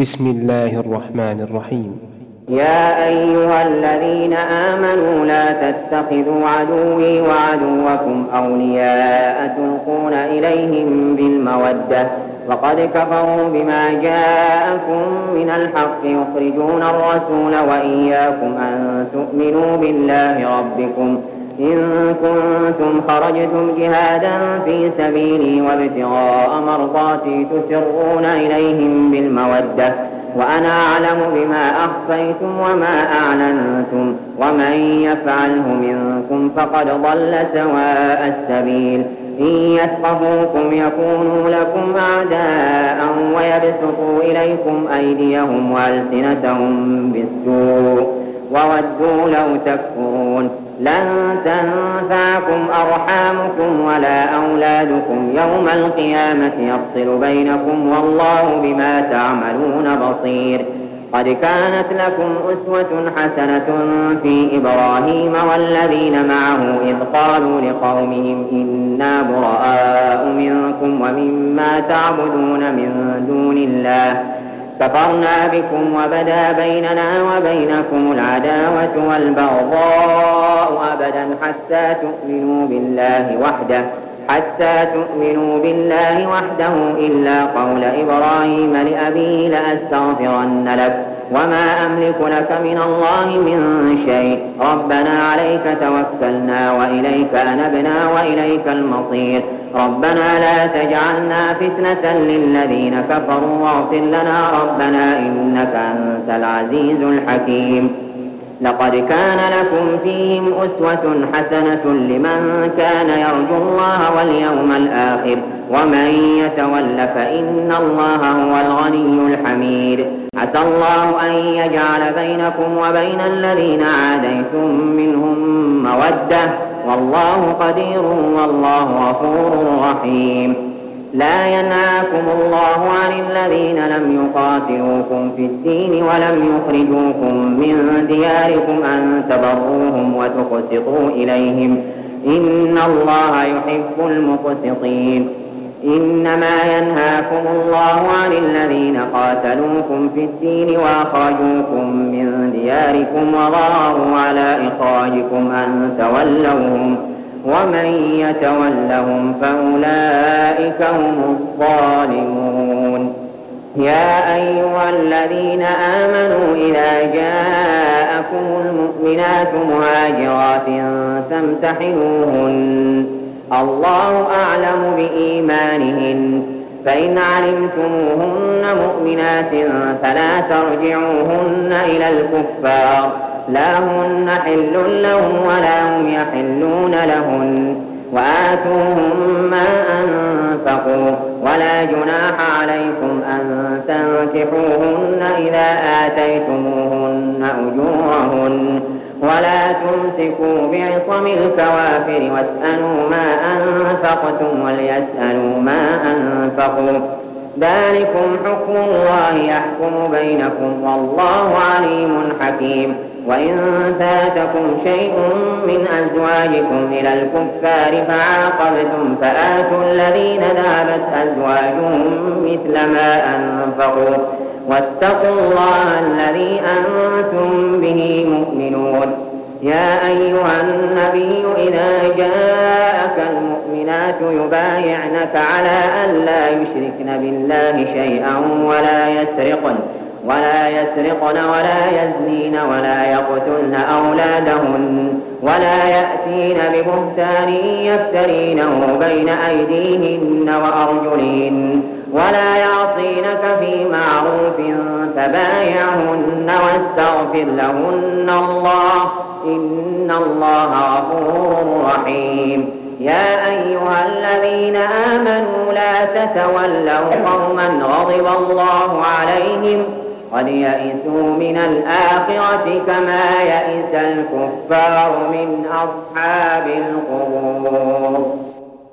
بسم الله الرحمن الرحيم. يا أيها الذين آمنوا لا تتخذوا عدوي وعدوكم أولياء تلقون إليهم بالمودة وقد كفروا بما جاءكم من الحق يخرجون الرسول وإياكم أن تؤمنوا بالله ربكم إن كنتم خرجتم جهادا في سبيلي وابتغاء مرضاتي تسرون إليهم بالمودة وأنا أعلم بما أخفيتم وما أعلنتم ومن يفعله منكم فقد ضل سواء السبيل. إن يثقفوكم يكونوا لكم أعداء ويبسطوا إليكم أيديهم وألسنتهم بالسوء وودوا لو تكفرون. لن تنفعكم أرحامكم ولا أولادكم يوم القيامة يفصل بينكم والله بما تعملون بصير. قد كانت لكم أسوة حسنة في إبراهيم والذين معه إذ قالوا لقومهم إنا براء منكم ومما تعبدون من دون الله كفرنا بكم وبدا بيننا وبينكم العداوة والبغضاء أبدا حتى تؤمنوا بالله وحده إلا قول إبراهيم لأبيه لأستغفرن لك وما أملك لك من الله من شيء ربنا عليك توكلنا وإليك أنبنا وإليك المصير. ربنا لا تجعلنا فتنة للذين كفروا واغفر لنا ربنا إنك أنت العزيز الحكيم. لقد كان لكم فيهم أسوة حسنة لمن كان يرجو الله واليوم الآخر ومن يتول فإن الله هو الغني الحميد. عسى الله أن يجعل بينكم وبين الذين عاديتم منهم مودة والله قدير والله غفور رحيم. لا ينهاكم الله عن الذين لم يقاتلوكم في الدين ولم يخرجوكم من دياركم أن تبروهم وتقسطوا إليهم إن الله يحب المقسطين. إنما ينهاكم الله عن الذين قاتلوكم في الدين وأخرجوكم من دياركم وظاهروا على إخراجكم أن تولوهم ومن يتولهم فأولئك هم الظالمون. يا أيها الذين آمنوا إذا جاءكم المؤمنات مهاجرات فامتحنوهن الله أعلم بإيمانهن فإن علمتموهن مؤمنات فلا ترجعوهن إلى الكفار لا هن حل لهم ولا هم يحلون لهن وآتوهم ما أنفقوا ولا جناح عليكم أن تنكحوهن إذا آتيتموهن أجورهن ولا تمسكوا بعصم الكوافر واسألوا ما أنفقتم وليسألوا ما أنفقوا ذلكم حكم الله يحكم بينكم والله عليم حكيم. وإن فاتكم شيء من أزواجكم إلى الكفار فعاقبتم فآتوا الذين ذهبت أزواجهم مثل ما أنفقوا واتقوا الله الذي أنتم به مؤمنون. يا أيها النبي إذا جاءك المؤمنات يبايعنك على أن لا يشركن بالله شيئا ولا يسرقن ولا يزنين ولا يقتلن أولادهن ولا يأتين ببهتان يفترينه بين أيديهن وأرجلهن ولا يعصينك في معروف فبايعهن واستغفر لهن الله إن الله غفور رحيم. يا أيها الذين آمنوا لا تتولوا قوما غضب الله عليهم قد يئسوا من الآخرة كما يئس الكفار من أصحاب القبور.